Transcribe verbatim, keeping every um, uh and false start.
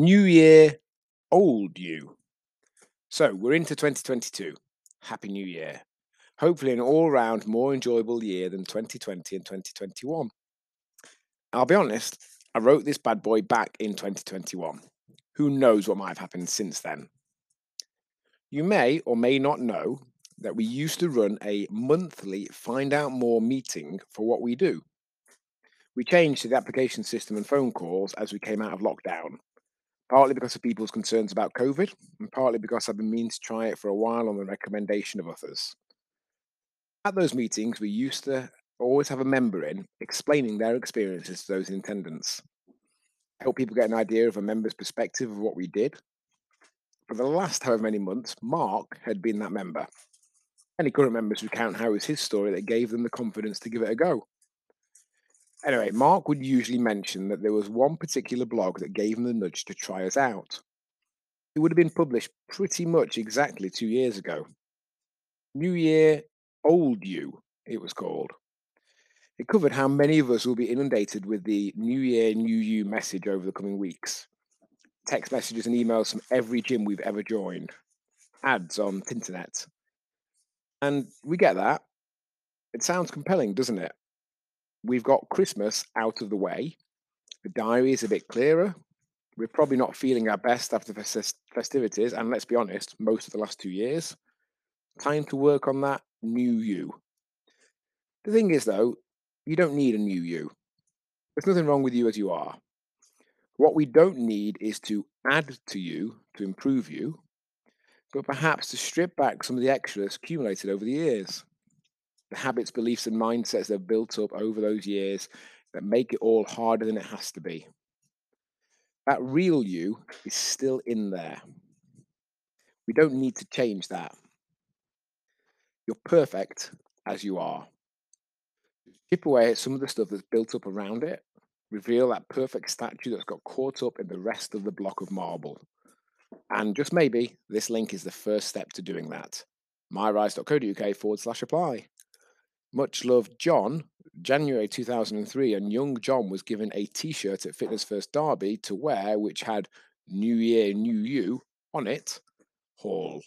New year, old you. So we're into twenty twenty-two. Happy New Year. Hopefully an all-round more enjoyable year than twenty twenty and twenty twenty-one. I'll be honest, I wrote this bad boy back in twenty twenty-one. Who knows what might have happened since then? You may or may not know that we used to run a monthly Find Out More meeting for what we do. We changed to the application system and phone calls as we came out of lockdown, partly because of people's concerns about COVID, and partly because I've been meaning to try it for a while on the recommendation of others. At those meetings, we used to always have a member in explaining their experiences to those in attendance, help people get an idea of a member's perspective of what we did. For the last however many months, Mark had been that member. Any current members recount how it was his story that gave them the confidence to give it a go. Anyway, Mark would usually mention that there was one particular blog that gave him the nudge to try us out. It would have been published pretty much exactly two years ago. New Year, Old You, it was called. It covered how many of us will be inundated with the New Year, New You message over the coming weeks. Text messages and emails from every gym we've ever joined. Ads on Tinternet. And we get that. It sounds compelling, doesn't it? We've got Christmas out of the way. The diary is a bit clearer. We're probably not feeling our best after fest- festivities. And let's be honest, most of the last two years. Time to work on that new you. The thing is, though, you don't need a new you. There's nothing wrong with you as you are. What we don't need is to add to you, to improve you, but perhaps to strip back some of the extras accumulated over the years. The habits, beliefs, and mindsets that have built up over those years that make it all harder than it has to be. That real you is still in there. We don't need to change that. You're perfect as you are. Chip away at some of the stuff that's built up around it. Reveal that perfect statue that's got caught up in the rest of the block of marble. And just maybe, this link is the first step to doing that. MyRise.co.uk forward slash apply. Much love, John. January two thousand three, and young John was given a T-shirt at Fitness First Derby to wear, which had New Year, New You on it. Haul.